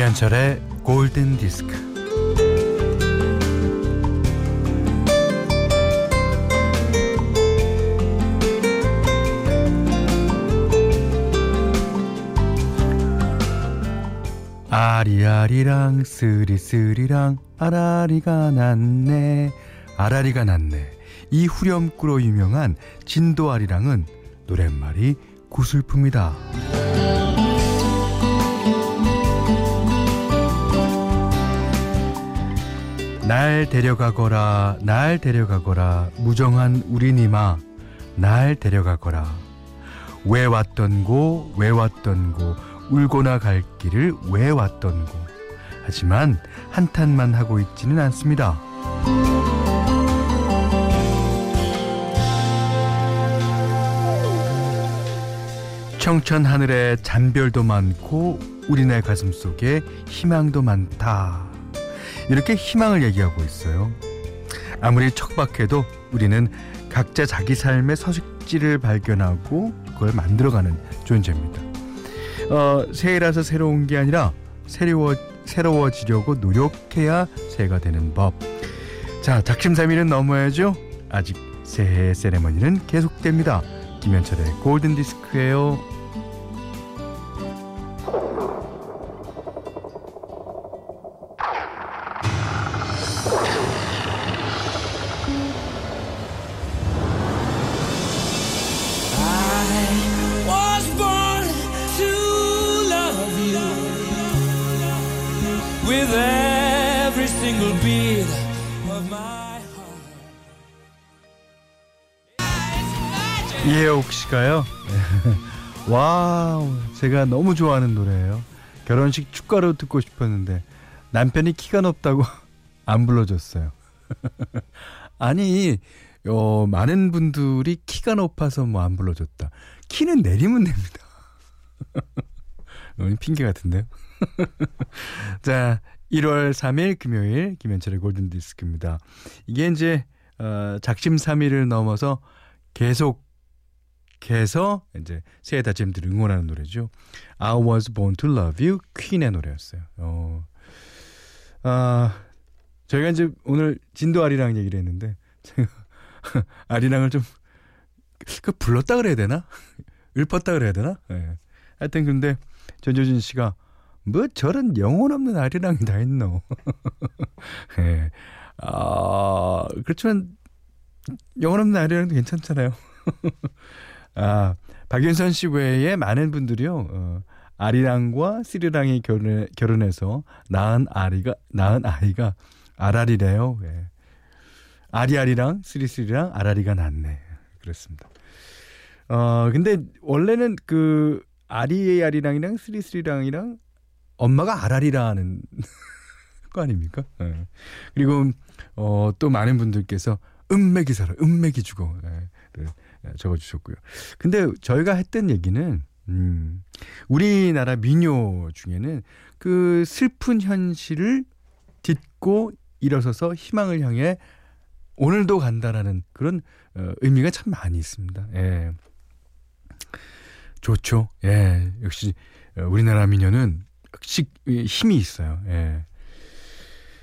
김현철의 골든 디스크. 아리아리랑 쓰리쓰리랑 아라리가 났네, 아라리가 났네. 이 후렴구로 유명한 진도아리랑은 노랫말이 구슬픔이다. 날 데려가거라 날 데려가거라 무정한 우리님아 날 데려가거라. 왜 왔던고 왜 왔던고 울고나 갈 길을 왜 왔던고. 하지만 한탄만 하고 있지는 않습니다. 청천 하늘에 잔별도 많고 우리네 가슴 속에 희망도 많다. 이렇게 희망을 얘기하고 있어요. 아무리 척박해도 우리는 각자 자기 삶의 서식지를 발견하고 그걸 만들어가는 존재입니다. 새해라서 새로운 게 아니라 새로워지려고 노력해야 새해가 되는 법. 자, 작심삼일은 넘어야죠. 아직 새해 세레머니는 계속됩니다. 김현철의 골든디스크예요. 6시가요. 와우, 제가 너무 좋아하는 노래예요. 결혼식 축가로 듣고 싶었는데 남편이 키가 높다고 안 불러줬어요. 아니, 많은 분들이 키가 높아서 뭐 안 불러줬다. 키는 내리면 됩니다. 핑계 같은데요. 자, 1월 3일 금요일 김현철의 골든디스크입니다. 이게 이제 작심삼일을 넘어서 계속해서 이제 새해 다짐들을 응원하는 노래죠. I was born to love you, 퀸의 노래였어요. 저희가 이제 오늘 진도 아리랑 얘기를 했는데 제가 아리랑을 좀 불렀다 그래야 되나? 읊었다 그래야 되나? 네. 하여튼 근데 전효진 씨가 뭐 저런 영혼 없는 아리랑이 다 있노. 네. 그렇지만 영혼 없는 아리랑도 괜찮잖아요. 아, 박윤선 씨 외에 많은 분들이요, 아리랑과 스리랑이 결혼해서 낳은 아이가 아라리래요. 예. 아리아리랑 스리스리랑 아라리가 낳네. 그렇습니다. 근데 원래는 그 아리아리랑이랑 스리스리랑이랑 엄마가 아라리라는 거 아닙니까? 예. 그리고 또 많은 분들께서 음맥이 살아, 음맥이 죽어. 예. 적어주셨고요. 근데 저희가 했던 얘기는 우리나라 민요 중에는 그 슬픈 현실을 딛고 일어서서 희망을 향해 오늘도 간다라는 그런 의미가 참 많이 있습니다. 예. 좋죠. 예. 역시 우리나라 민요는 역시 힘이 있어요. 예.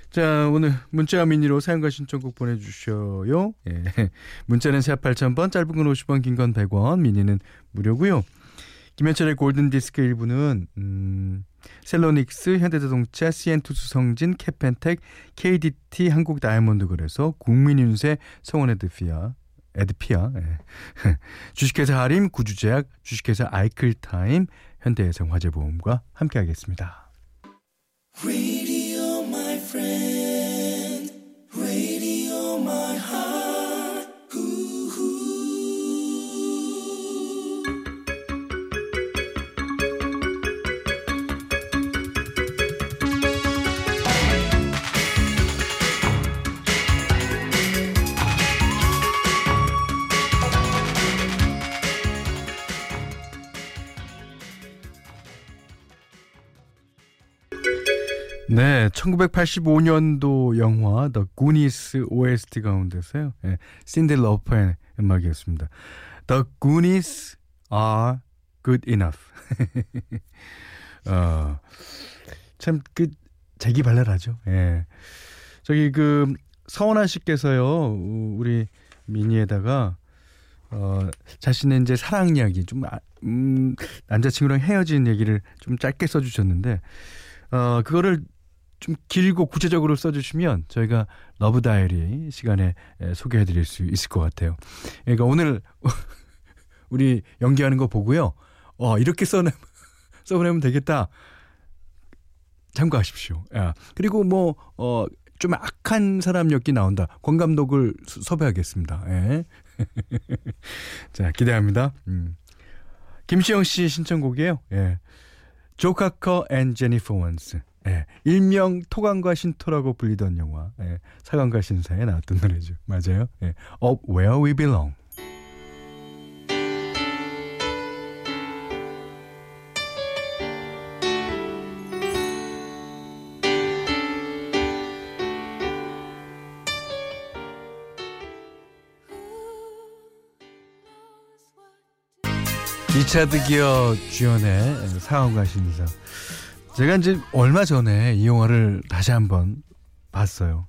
자, 오늘 문자와 미니로 사연과 신청곡 보내주셔요. 예. 문자는 샷 8000번, 짧은 건 50원, 긴 건 100원, 미니는 무료고요. 김현철의 골든디스크 일부는 셀로닉스, 현대자동차, CN2 수성진, 캐펜텍, KDT, 한국다이아몬드거래소, 국민윤세, 성원 에드피아, 예. 주식회사 하림, 구주제약, 주식회사 아이클타임, 현대해상화재보험과 함께하겠습니다. 네, 1985년도 영화 The Goonies OST 가운데서요, 네, 신디 러퍼의 음악이었습니다. The Goonies are good enough. 참 그 재기발랄하죠. 예. 저기 그 서원아 씨께서요, 우리 미니에다가 자신의 이제 사랑 이야기 좀 남자친구랑 헤어진 얘기를 좀 짧게 써주셨는데 그거를 좀 길고 구체적으로 써주시면 저희가 러브 다이어리 시간에 소개해드릴 수 있을 것 같아요. 그러니까 오늘 우리 연기하는 거 보고요. 이렇게 써보내면 되겠다. 참고하십시오. 야. 그리고 뭐 좀 악한 사람 엮기 나온다. 권 감독을 섭외하겠습니다. 예. 자, 기대합니다. 김시영 씨 신청곡이에요. 예. 조 카커 앤 제니퍼 원스. 예. 일명 토강과 신토라고 불리던 영화 예. 사강과 신사에 나왔던 노래죠. 맞아요. 예. Up Where We Belong. 리차드 기어 주연의 사강과 신사. 제가 이제 얼마 전에 이 영화를 다시 한번 봤어요.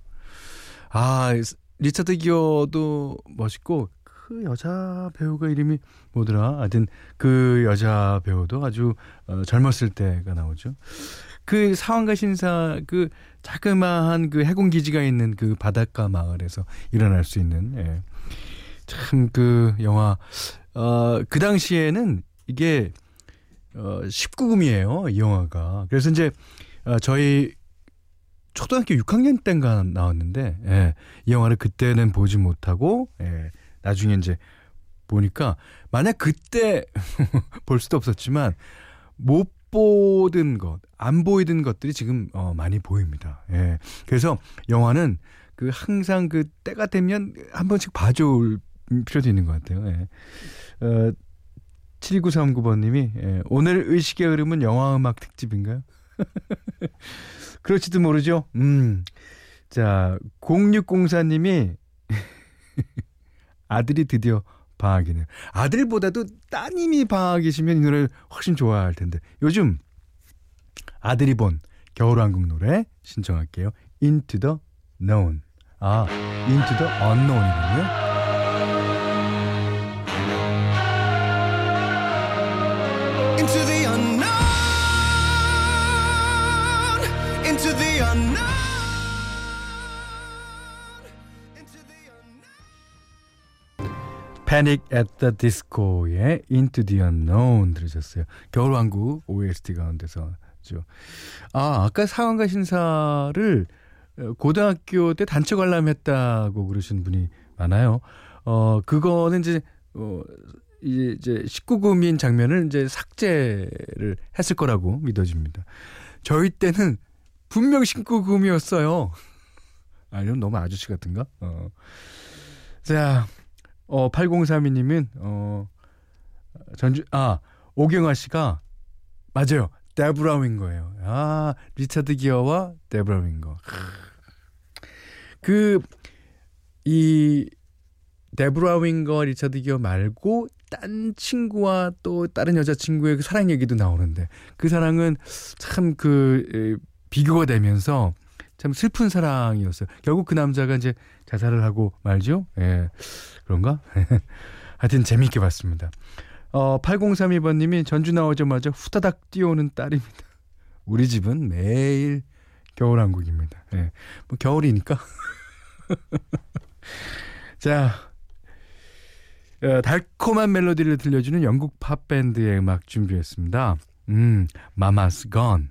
아, 리차드 기어도 멋있고 그 여자 배우가 이름이 뭐더라? 하여튼 그 여자 배우도 아주 젊었을 때가 나오죠. 그 사강과 신사 그 자그마한 그 해군 기지가 있는 그 바닷가 마을에서 일어날 수 있는 예. 참 그 영화 그 당시에는 이게 19금이에요. 이 영화가. 그래서 이제 저희 초등학교 6학년 때인가 나왔는데 예, 이 영화를 그때는 보지 못하고 예, 나중에 이제 보니까 만약 그때 볼 수도 없었지만 못 보던 것, 안 보이던 것들이 지금 많이 보입니다. 예, 그래서 영화는 그 항상 그 때가 되면 한 번씩 봐줄 필요도 있는 것 같아요. 예. 7939번님이 예, 오늘 의식의 흐름은 영화음악 특집인가요? 그렇지도 모르죠. 자 0604님이 아들이 드디어 방학이네요. 아들보다도 따님이 방학이시면 이 노래를 훨씬 좋아할 텐데 요즘 아들이 본 겨울왕국 노래 신청할게요. Into the Known. 아 Into the Unknown이군요. Into the unknown, into the unknown, into the unknown. Panic at the Disco의 Into the Unknown 들으셨어요. 겨울왕국 OST 가운데서. 아, 아까 사강과 신사를 고등학교 때 단체 관람했다고 그러신 분이 많아요. 그거는 이제 19금인 장면을 이제 삭제를 했을 거라고 믿어집니다. 저희 때는 분명 19금이었어요. 아니면 너무 아저씨 같은가? 자, 8032님은 오경아 씨가 맞아요. 데브라 윙거예요. 아, 리차드 기어와 데브라 윙거. 이 데브라 윙거 리차드 기어 말고 딴 친구와 또 다른 여자친구의 그 사랑 얘기도 나오는데 그 사랑은 참 그 비교가 되면서 참 슬픈 사랑이었어요. 결국 그 남자가 이제 자살을 하고 말죠. 예. 그런가? 하여튼 재미있게 봤습니다. 8032번님이 전주 나오자마자 후다닥 뛰어오는 딸입니다. 우리 집은 매일 겨울왕국입니다. 예. 뭐 겨울이니까. 자. 달콤한 멜로디를 들려주는 영국 팝밴드의 음악 준비했습니다. Mama's Gun.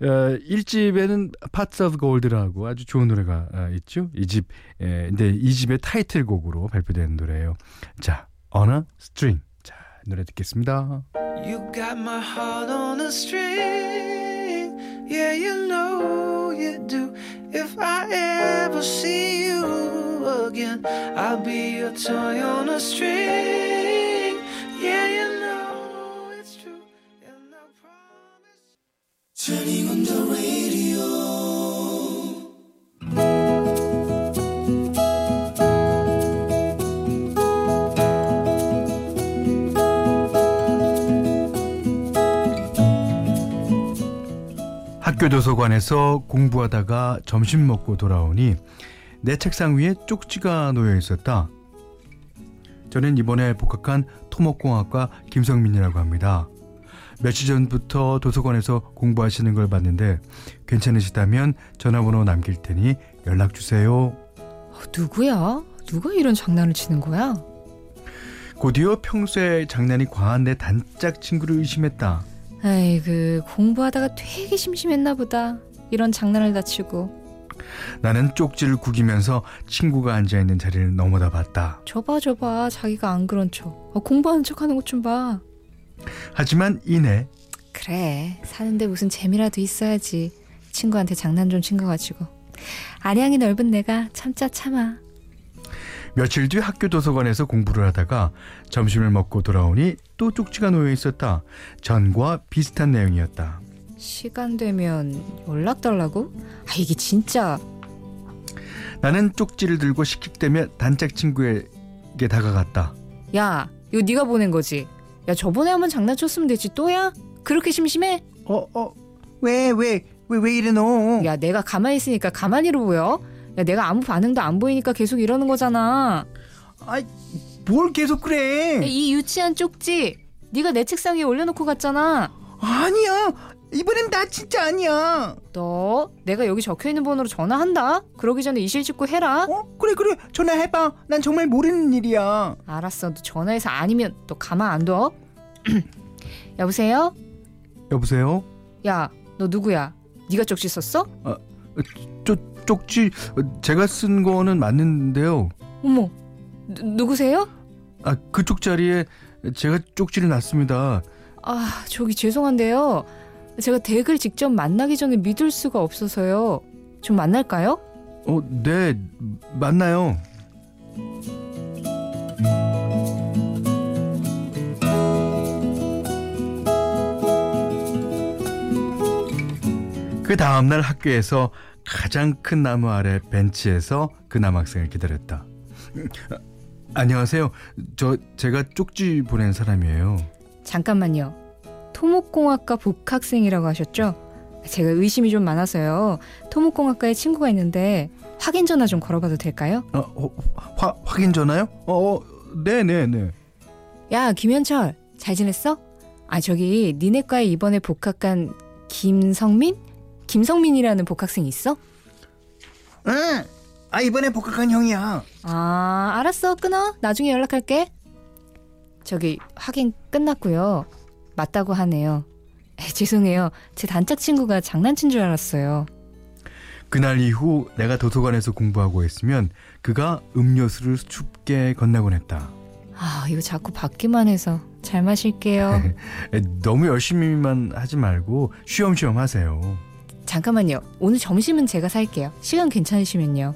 1집에는 Parts of Gold라고 아주 좋은 노래가 있죠. 근데 2집의 타이틀곡으로 발표된 노래예요. 자, On a String. 자, 노래 듣겠습니다. You got my heart on a string. Yeah, you know you do. If I ever see you again, I'll be your toy on a string. Yeah, you know it's true. And I promise. Turning on the radio. 학교 도서관에서 공부하다가 점심 먹고 돌아오니 내 책상 위에 쪽지가 놓여 있었다. 저는 이번에 복학한 토목공학과 김성민이라고 합니다. 며칠 전부터 도서관에서 공부하시는 걸 봤는데 괜찮으시다면 전화번호 남길 테니 연락주세요. 누구야? 누가 이런 장난을 치는 거야? 곧이어 평소에 장난이 과한 내 단짝 친구를 의심했다. 아이고, 공부하다가 되게 심심했나 보다. 이런 장난을 다 치고. 나는 쪽지를 구기면서 친구가 앉아있는 자리를 넘어다 봤다. 저봐 자기가 안 그런 척. 공부하는 척하는 것 좀 봐. 하지만 이내 그래, 사는데 무슨 재미라도 있어야지. 친구한테 장난 좀 친 거 가지고. 아량이 넓은 내가 참아. 며칠 뒤 학교 도서관에서 공부를 하다가 점심을 먹고 돌아오니 또 쪽지가 놓여 있었다. 전과 비슷한 내용이었다. 시간 되면 연락 달라고? 아, 이게 진짜. 나는 쪽지를 들고 씩씩대며 단짝 친구에게 다가갔다. 야, 이거 네가 보낸 거지? 야, 저번에 한번 장난쳤으면 되지. 또야? 그렇게 심심해? 왜 이래노? 야, 내가 가만히 있으니까 가만히로 보여? 야, 내가 아무 반응도 안 보이니까 계속 이러는 거잖아. 아이, 뭘 계속 그래? 야, 이 유치한 쪽지 네가 내 책상 위에 올려놓고 갔잖아. 아니야, 이번엔 나 진짜 아니야. 너, 내가 여기 적혀있는 번호로 전화한다. 그러기 전에 이실직고 해라. 그래 전화해봐. 난 정말 모르는 일이야. 알았어, 너 전화해서 아니면 너 가만 안 둬. 여보세요? 야, 너 누구야? 네가 쪽지 썼어? 쪽지 제가 쓴 거는 맞는데요. 어머, 누구세요? 그쪽 자리에 제가 쪽지를 놨습니다. 저기 죄송한데요, 제가 댁을 직접 만나기 전에 믿을 수가 없어서요. 좀 만날까요? 네, 만나요. 그 다음날 학교에서 가장 큰 나무 아래 벤치에서 그 남학생을 기다렸다. 안녕하세요. 제가 쪽지 보낸 사람이에요. 잠깐만요. 토목공학과 복학생이라고 하셨죠? 제가 의심이 좀 많아서요. 토목공학과에 친구가 있는데 확인 전화 좀 걸어봐도 될까요? 확인 전화요? 네네네. 야, 김현철, 잘 지냈어? 저기 니네 과에 이번에 복학한 김성민? 김성민이라는 복학생 있어? 응, 이번에 복학한 형이야. 알았어, 끊어. 나중에 연락할게. 저기 확인 끝났고요. 맞다고 하네요. 죄송해요. 제 단짝 친구가 장난친 줄 알았어요. 그날 이후 내가 도서관에서 공부하고 있으면 그가 음료수를 춥게 건네곤 했다. 이거 자꾸 받기만 해서. 잘 마실게요. 너무 열심히만 하지 말고 쉬엄쉬엄 하세요. 잠깐만요. 오늘 점심은 제가 살게요. 시간 괜찮으시면요.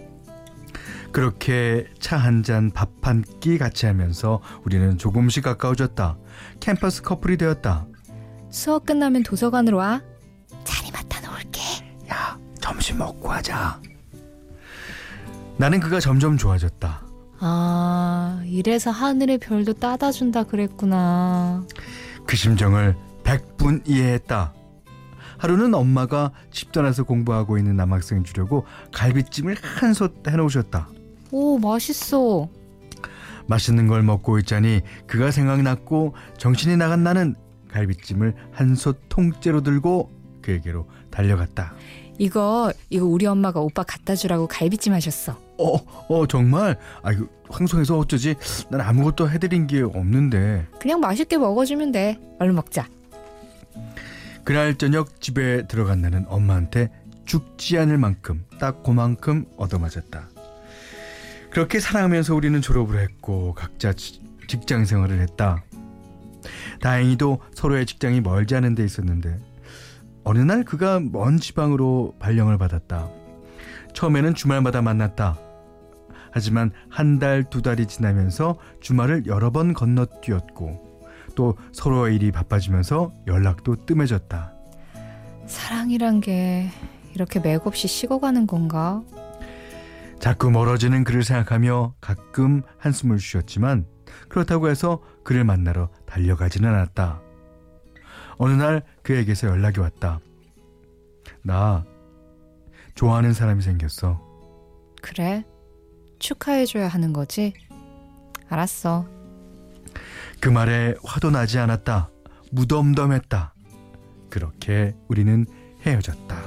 그렇게 차 한 잔, 밥 한 끼 같이 하면서 우리는 조금씩 가까워졌다. 캠퍼스 커플이 되었다. 수업 끝나면 도서관으로 와. 자리 맡아 놓을게. 야, 점심 먹고 하자. 나는 그가 점점 좋아졌다. 이래서 하늘의 별도 따다 준다 그랬구나. 그 심정을 100분 이해했다. 하루는 엄마가 집 떠나서 공부하고 있는 남학생 주려고 갈비찜을 한 솥 해놓으셨다. 오, 맛있어. 맛있는 걸 먹고 있자니 그가 생각났고 정신이 나간 나는 갈비찜을 한 솥 통째로 들고 그에게로 달려갔다. 이거 우리 엄마가 오빠 갖다 주라고 갈비찜 하셨어. 정말? 이거 황송해서 어쩌지? 난 아무것도 해드린 게 없는데. 그냥 맛있게 먹어주면 돼. 얼른 먹자. 그날 저녁 집에 들어간 나는 엄마한테 죽지 않을 만큼, 딱 그만큼 얻어맞았다. 그렇게 살아가면서 우리는 졸업을 했고 각자 직장 생활을 했다. 다행히도 서로의 직장이 멀지 않은 데 있었는데 어느 날 그가 먼 지방으로 발령을 받았다. 처음에는 주말마다 만났다. 하지만 한 달, 두 달이 지나면서 주말을 여러 번 건너뛰었고 또 서로의 일이 바빠지면서 연락도 뜸해졌다. 사랑이란 게 이렇게 맥없이 식어가는 건가? 자꾸 멀어지는 그를 생각하며 가끔 한숨을 쉬었지만 그렇다고 해서 그를 만나러 달려가지는 않았다. 어느 날 그에게서 연락이 왔다. 나 좋아하는 사람이 생겼어. 그래? 축하해줘야 하는 거지? 알았어. 그 말에 화도 나지 않았다. 무덤덤했다. 그렇게 우리는 헤어졌다.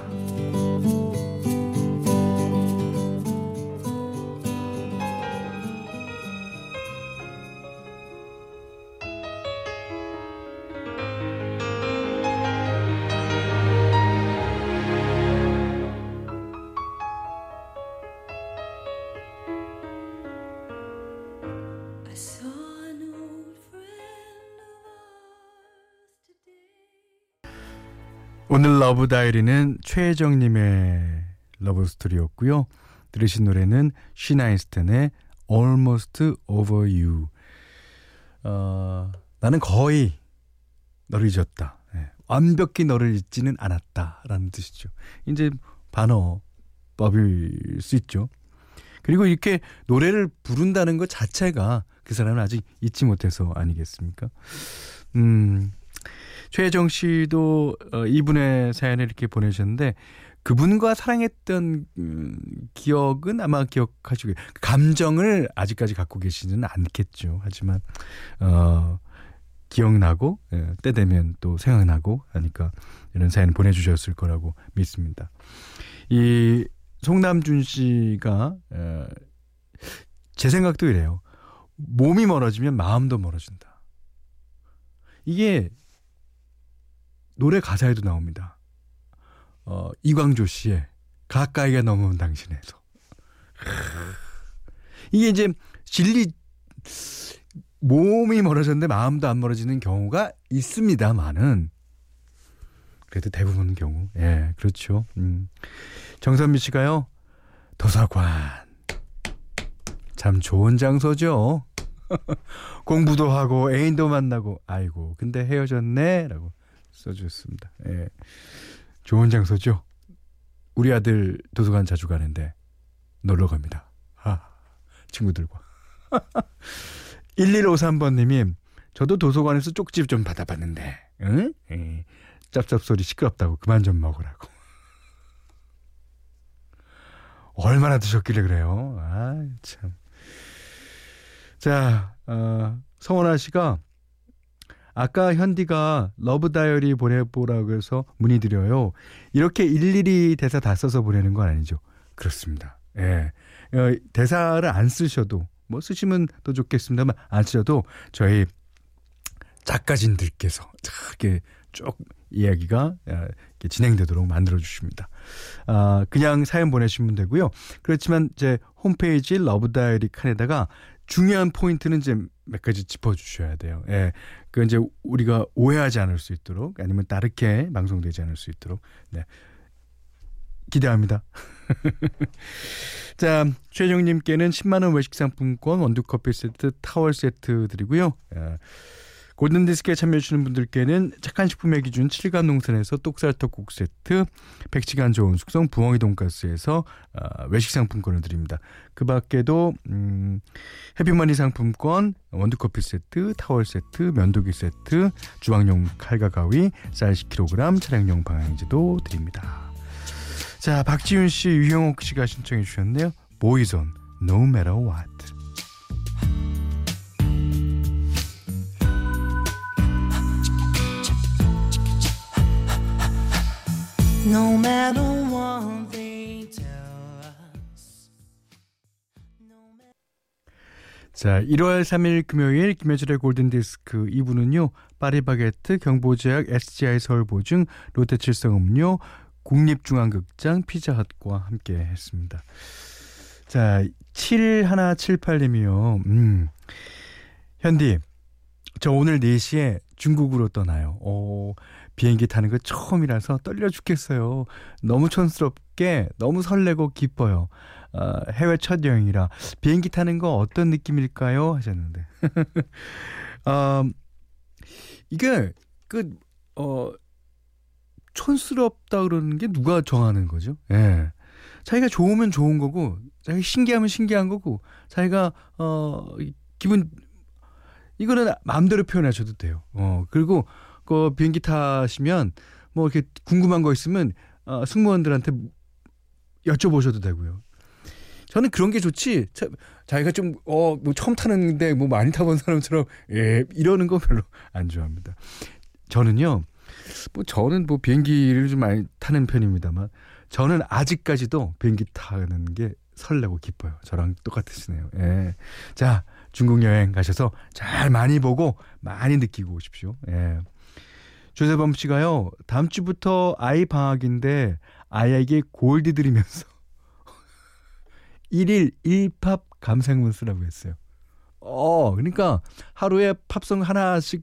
오늘 러브 다이어리는 최혜정님의 러브 스토리였고요. 들으신 노래는 시나인스턴의 Almost Over You. 나는 거의 너를 잊었다. 네. 완벽히 너를 잊지는 않았다라는 뜻이죠. 이제 반어법일 수 있죠. 그리고 이렇게 노래를 부른다는 것 자체가 그 사람은 아직 잊지 못해서 아니겠습니까? 최혜정 씨도 이분의 사연을 이렇게 보내주셨는데 그분과 사랑했던 기억은 아마 기억하시고 감정을 아직까지 갖고 계시지는 않겠죠. 하지만 기억나고 때 되면 또 생각나고 하니까 이런 사연 보내주셨을 거라고 믿습니다. 이 송남준 씨가 제 생각도 이래요. 몸이 멀어지면 마음도 멀어진다. 이게 노래 가사에도 나옵니다. 이광조 씨의 가까이가 넘어온 당신에서. 이게 이제 몸이 멀어졌는데 마음도 안 멀어지는 경우가 있습니다만은 그래도 대부분 경우. 예, 그렇죠. 정선미 씨가요. 도서관. 참 좋은 장소죠. 공부도 하고 애인도 만나고 아이고 근데 헤어졌네 라고 써주셨습니다. 예. 좋은 장소죠. 우리 아들 도서관 자주 가는데 놀러 갑니다. 친구들과. 1153번님이 저도 도서관에서 쪽집 좀 받아봤는데 응? 예. 짭짭소리 시끄럽다고 그만 좀 먹으라고. 얼마나 드셨길래 그래요. 아 참. 자 성원아 씨가 아까 현디가 러브 다이어리 보내보라고 해서 문의드려요. 이렇게 일일이 대사 다 써서 보내는 건 아니죠. 그렇습니다. 예. 대사를 안 쓰셔도 뭐 쓰시면 더 좋겠습니다만 안 쓰셔도 저희 작가진들께서 이렇게 쭉 이야기가 이렇게 진행되도록 만들어주십니다. 그냥 사연 보내시면 되고요. 그렇지만 제 홈페이지 러브 다이어리 칸에다가 중요한 포인트는 이제 몇 가지 짚어주셔야 돼요. 예. 그 이제 우리가 오해하지 않을 수 있도록 아니면 다르게 방송되지 않을 수 있도록. 네. 기대합니다. 자, 최정님께는 10만원 외식 상품권, 원두커피 세트, 타월 세트 드리고요. 예. 골든디스크에 참여해주시는 분들께는 착한 식품의 기준 7간 농산에서 똑살떡국 세트, 100시간 좋은 숙성 부엉이 돈가스에서 외식 상품권을 드립니다. 그 밖에도 해피머니 상품권, 원두커피 세트, 타월 세트, 면도기 세트, 주방용 칼과 가위, 쌀 10kg, 차량용 방향제도 드립니다. 자, 박지윤 씨, 유형옥 씨가 신청해 주셨네요. Boyzone, No Matter What. No matter what they tell us. 자, 1월 3일 금요일 김현철의 골든디스크 2부는요. 파리바게트, 경보제약, SGI 서울보증, 롯데칠성음료, 국립중앙극장, 피자헛과 함께 했습니다. 자, 7178님이요. 현디, 저 오늘 4시에 중국으로 떠나요. 비행기 타는 거 처음이라서 떨려 죽겠어요. 너무 촌스럽게 너무 설레고 기뻐요. 해외 첫 여행이라 비행기 타는 거 어떤 느낌일까요? 하셨는데 이게 촌스럽다 그러는 게 누가 정하는 거죠? 예. 자기가 좋으면 좋은 거고 자기가 신기하면 신기한 거고 자기가 기분 이거는 마음대로 표현하셔도 돼요. 그리고 그 비행기 타시면 뭐 이렇게 궁금한 거 있으면 승무원들한테 여쭤보셔도 되고요. 저는 그런 게 좋지. 자기가 좀 뭐 처음 타는데 뭐 많이 타본 사람처럼 예 이러는 거 별로 안 좋아합니다. 저는요. 뭐 저는 뭐 비행기를 좀 많이 타는 편입니다만 저는 아직까지도 비행기 타는 게 설레고 기뻐요. 저랑 똑같으시네요. 예. 자, 중국 여행 가셔서 잘 많이 보고 많이 느끼고 오십시오. 예. 조세범 씨가요. 다음 주부터 아이 방학인데 아이에게 골디 드리면서 1일 1팝 감상문 쓰라고 했어요. 그러니까 하루에 팝송 하나씩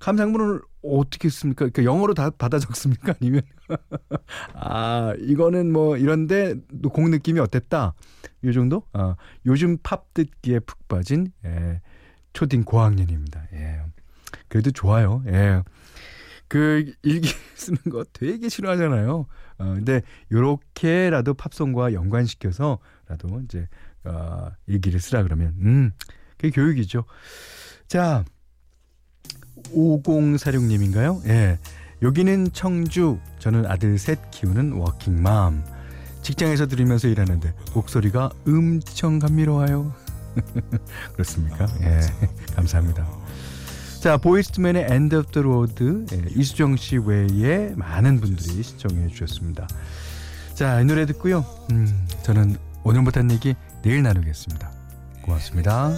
감상문을 어떻게 씁니까? 그러니까 영어로 다 받아 적습니까? 아니면 이거는 뭐 이런데 곡 느낌이 어땠다. 이 정도? 요즘 팝 듣기에 푹 빠진 초딩 고학년입니다. 예. 그래도 좋아요. 예. 그 일기 쓰는 거 되게 싫어하잖아요. 근데 요렇게라도 팝송과 연관시켜서라도 이제 일기를 쓰라 그러면 그게 교육이죠. 자, 5046님인가요? 예. 여기는 청주. 저는 아들 셋 키우는 워킹맘. 직장에서 들으면서 일하는데 목소리가 엄청 감미로워요. 그렇습니까? 예. 감사합니다. 자, 보이스맨의 End of the Road. 예, 이수정 씨 외에 많은 분들이 신청해 주셨습니다. 자, 이 노래 듣고요. 저는 오늘 못한 얘기 내일 나누겠습니다. 고맙습니다.